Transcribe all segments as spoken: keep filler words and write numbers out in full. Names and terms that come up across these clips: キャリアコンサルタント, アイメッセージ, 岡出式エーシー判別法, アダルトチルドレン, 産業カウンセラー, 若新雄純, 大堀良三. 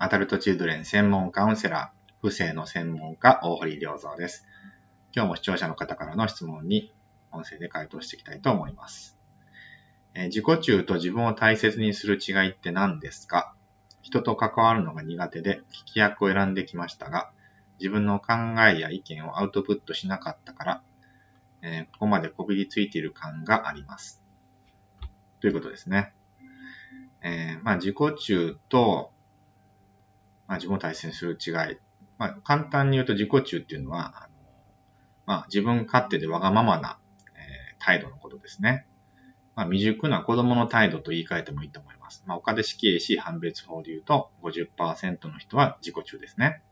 アダルトチルドレン専門カウンセラー、父性の専門家、大堀良三です。今日も視聴者の方からの質問に音声で回答していきたいと思います。えー、自己中と自分を大切にする違いって何ですか？人と関わるのが苦手で聞き役を選んできましたが、自分の考えや意見をアウトプットしなかったから、えー、ここまでこびりついている感があります。ということですね。えー、まあ自己中と、まあ、自分を大切にする違い。まあ、簡単に言うと自己中っていうのは、あのまあ、自分勝手でわがままな、えー、態度のことですね。まあ、未熟な子供の態度と言い換えてもいいと思います。まあ、岡出式 エーシー 判別法で言うと ごじゅっパーセント の人は自己中ですね。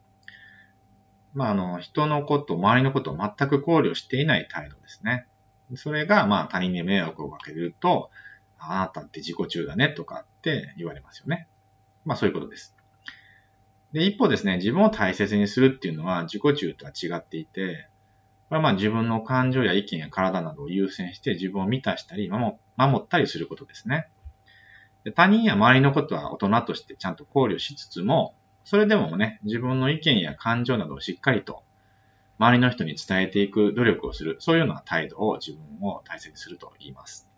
まあ、あの人のこと、周りのことを全く考慮していない態度ですね。それが、まあ、他人に迷惑をかけると、あなたって自己中だねとかって言われますよね。まあそういうことです。で、一方ですね、自分を大切にするっていうのは自己中とは違っていて、これはまあ自分の感情や意見や体などを優先して自分を満たしたり守ったりすることですね。で、他人や周りのことは大人としてちゃんと考慮しつつも、それでもね、自分の意見や感情などをしっかりと周りの人に伝えていく努力をする、そういうような態度を自分を大切にすると言います。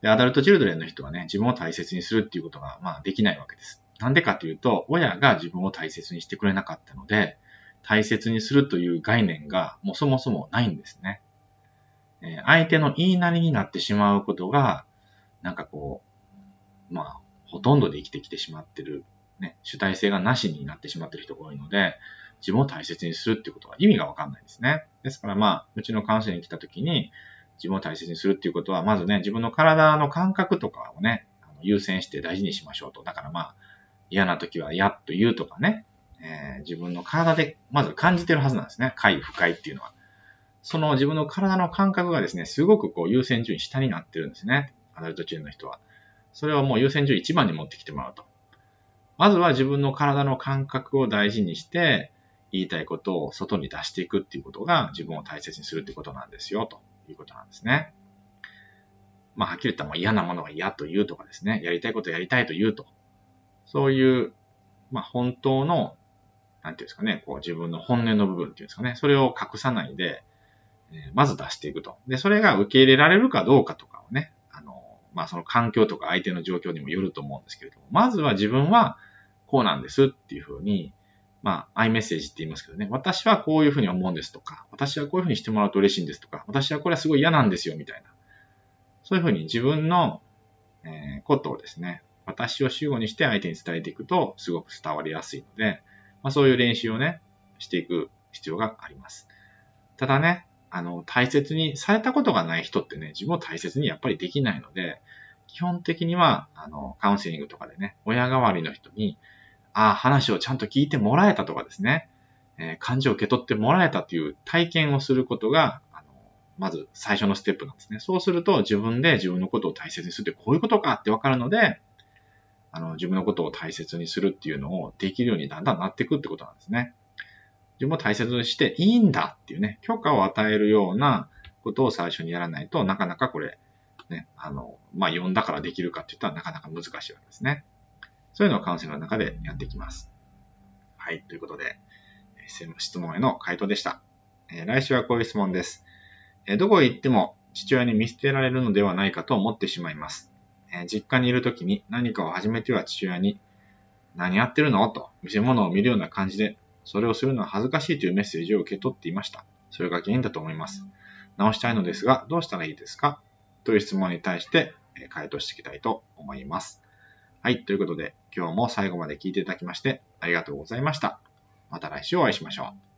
で、アダルトチルドレンの人はね、自分を大切にするっていうことが、まあ、できないわけです。なんでかというと、親が自分を大切にしてくれなかったので、大切にするという概念がもうそもそもないんですね。えー、相手の言いなりになってしまうことが、なんかこう、まあ、ほとんどで生きてきてしまってる、ね、主体性がなしになってしまってる人が多いので、自分を大切にするっていうことは意味がわかんないですね。ですからまあ、うちのカウンセリングに来たときに、自分を大切にするっていうことは、まずね、自分の体の感覚とかをね、あの優先して大事にしましょうと。だからまあ、嫌な時は嫌と言うとかね、えー、自分の体でまず感じてるはずなんですね。快、不快っていうのは。その自分の体の感覚がですね、すごくこう優先順位下になってるんですね。アダルトチルドレンの人は。それをもう優先順位いちばんに持ってきてもらうと。まずは自分の体の感覚を大事にして、言いたいことを外に出していくっていうことが自分を大切にするっていうことなんですよ、と。いうことなんですね。まあ、はっきり言ったらもう嫌なものは嫌と言うとかですね、やりたいことやりたいと言うと、そういう、まあ、本当の、なんていうんですかね、こう自分の本音の部分っていうんですかね、それを隠さないで、えー、まず出していくと。で、それが受け入れられるかどうかとかをね、あの、まあ、その環境とか相手の状況にもよると思うんですけれども、まずは自分はこうなんですっていうふうに、まあ、アイメッセージって言いますけどね、私はこういうふうに思うんですとか、私はこういうふうにしてもらうと嬉しいんですとか、私はこれはすごい嫌なんですよみたいな。そういうふうに自分の、えー、ことをですね、私を主語にして相手に伝えていくとすごく伝わりやすいので、まあ、そういう練習をね、していく必要があります。ただね、あの、大切にされたことがない人ってね、自分を大切にやっぱりできないので、基本的には、あの、カウンセリングとかでね、親代わりの人に、ああ、話をちゃんと聞いてもらえたとかですね、えー、感情を受け取ってもらえたという体験をすることが、あの、まず最初のステップなんですね。そうすると自分で自分のことを大切にするってこういうことかってわかるので、あの、自分のことを大切にするっていうのをできるようにだんだんなっていくってことなんですね。自分を大切にしていいんだっていうね、許可を与えるようなことを最初にやらないと、なかなかこれ、ね、あの、まあ、呼んだからできるかって言ったらなかなか難しいわけですね。そういうのをカウンセリングの中でやっていきます。はい。ということで、質問への回答でした。来週はこういう質問です。どこへ行っても父親に見捨てられるのではないかと思ってしまいます。実家にいるときに何かを始めては父親に、何やってるのと見せ物を見るような感じで、それをするのは恥ずかしいというメッセージを受け取っていました。それが原因だと思います。直したいのですが、どうしたらいいですかという質問に対して回答していきたいと思います。はい。ということで、今日も最後まで聞いていただきましてありがとうございました。また来週お会いしましょう。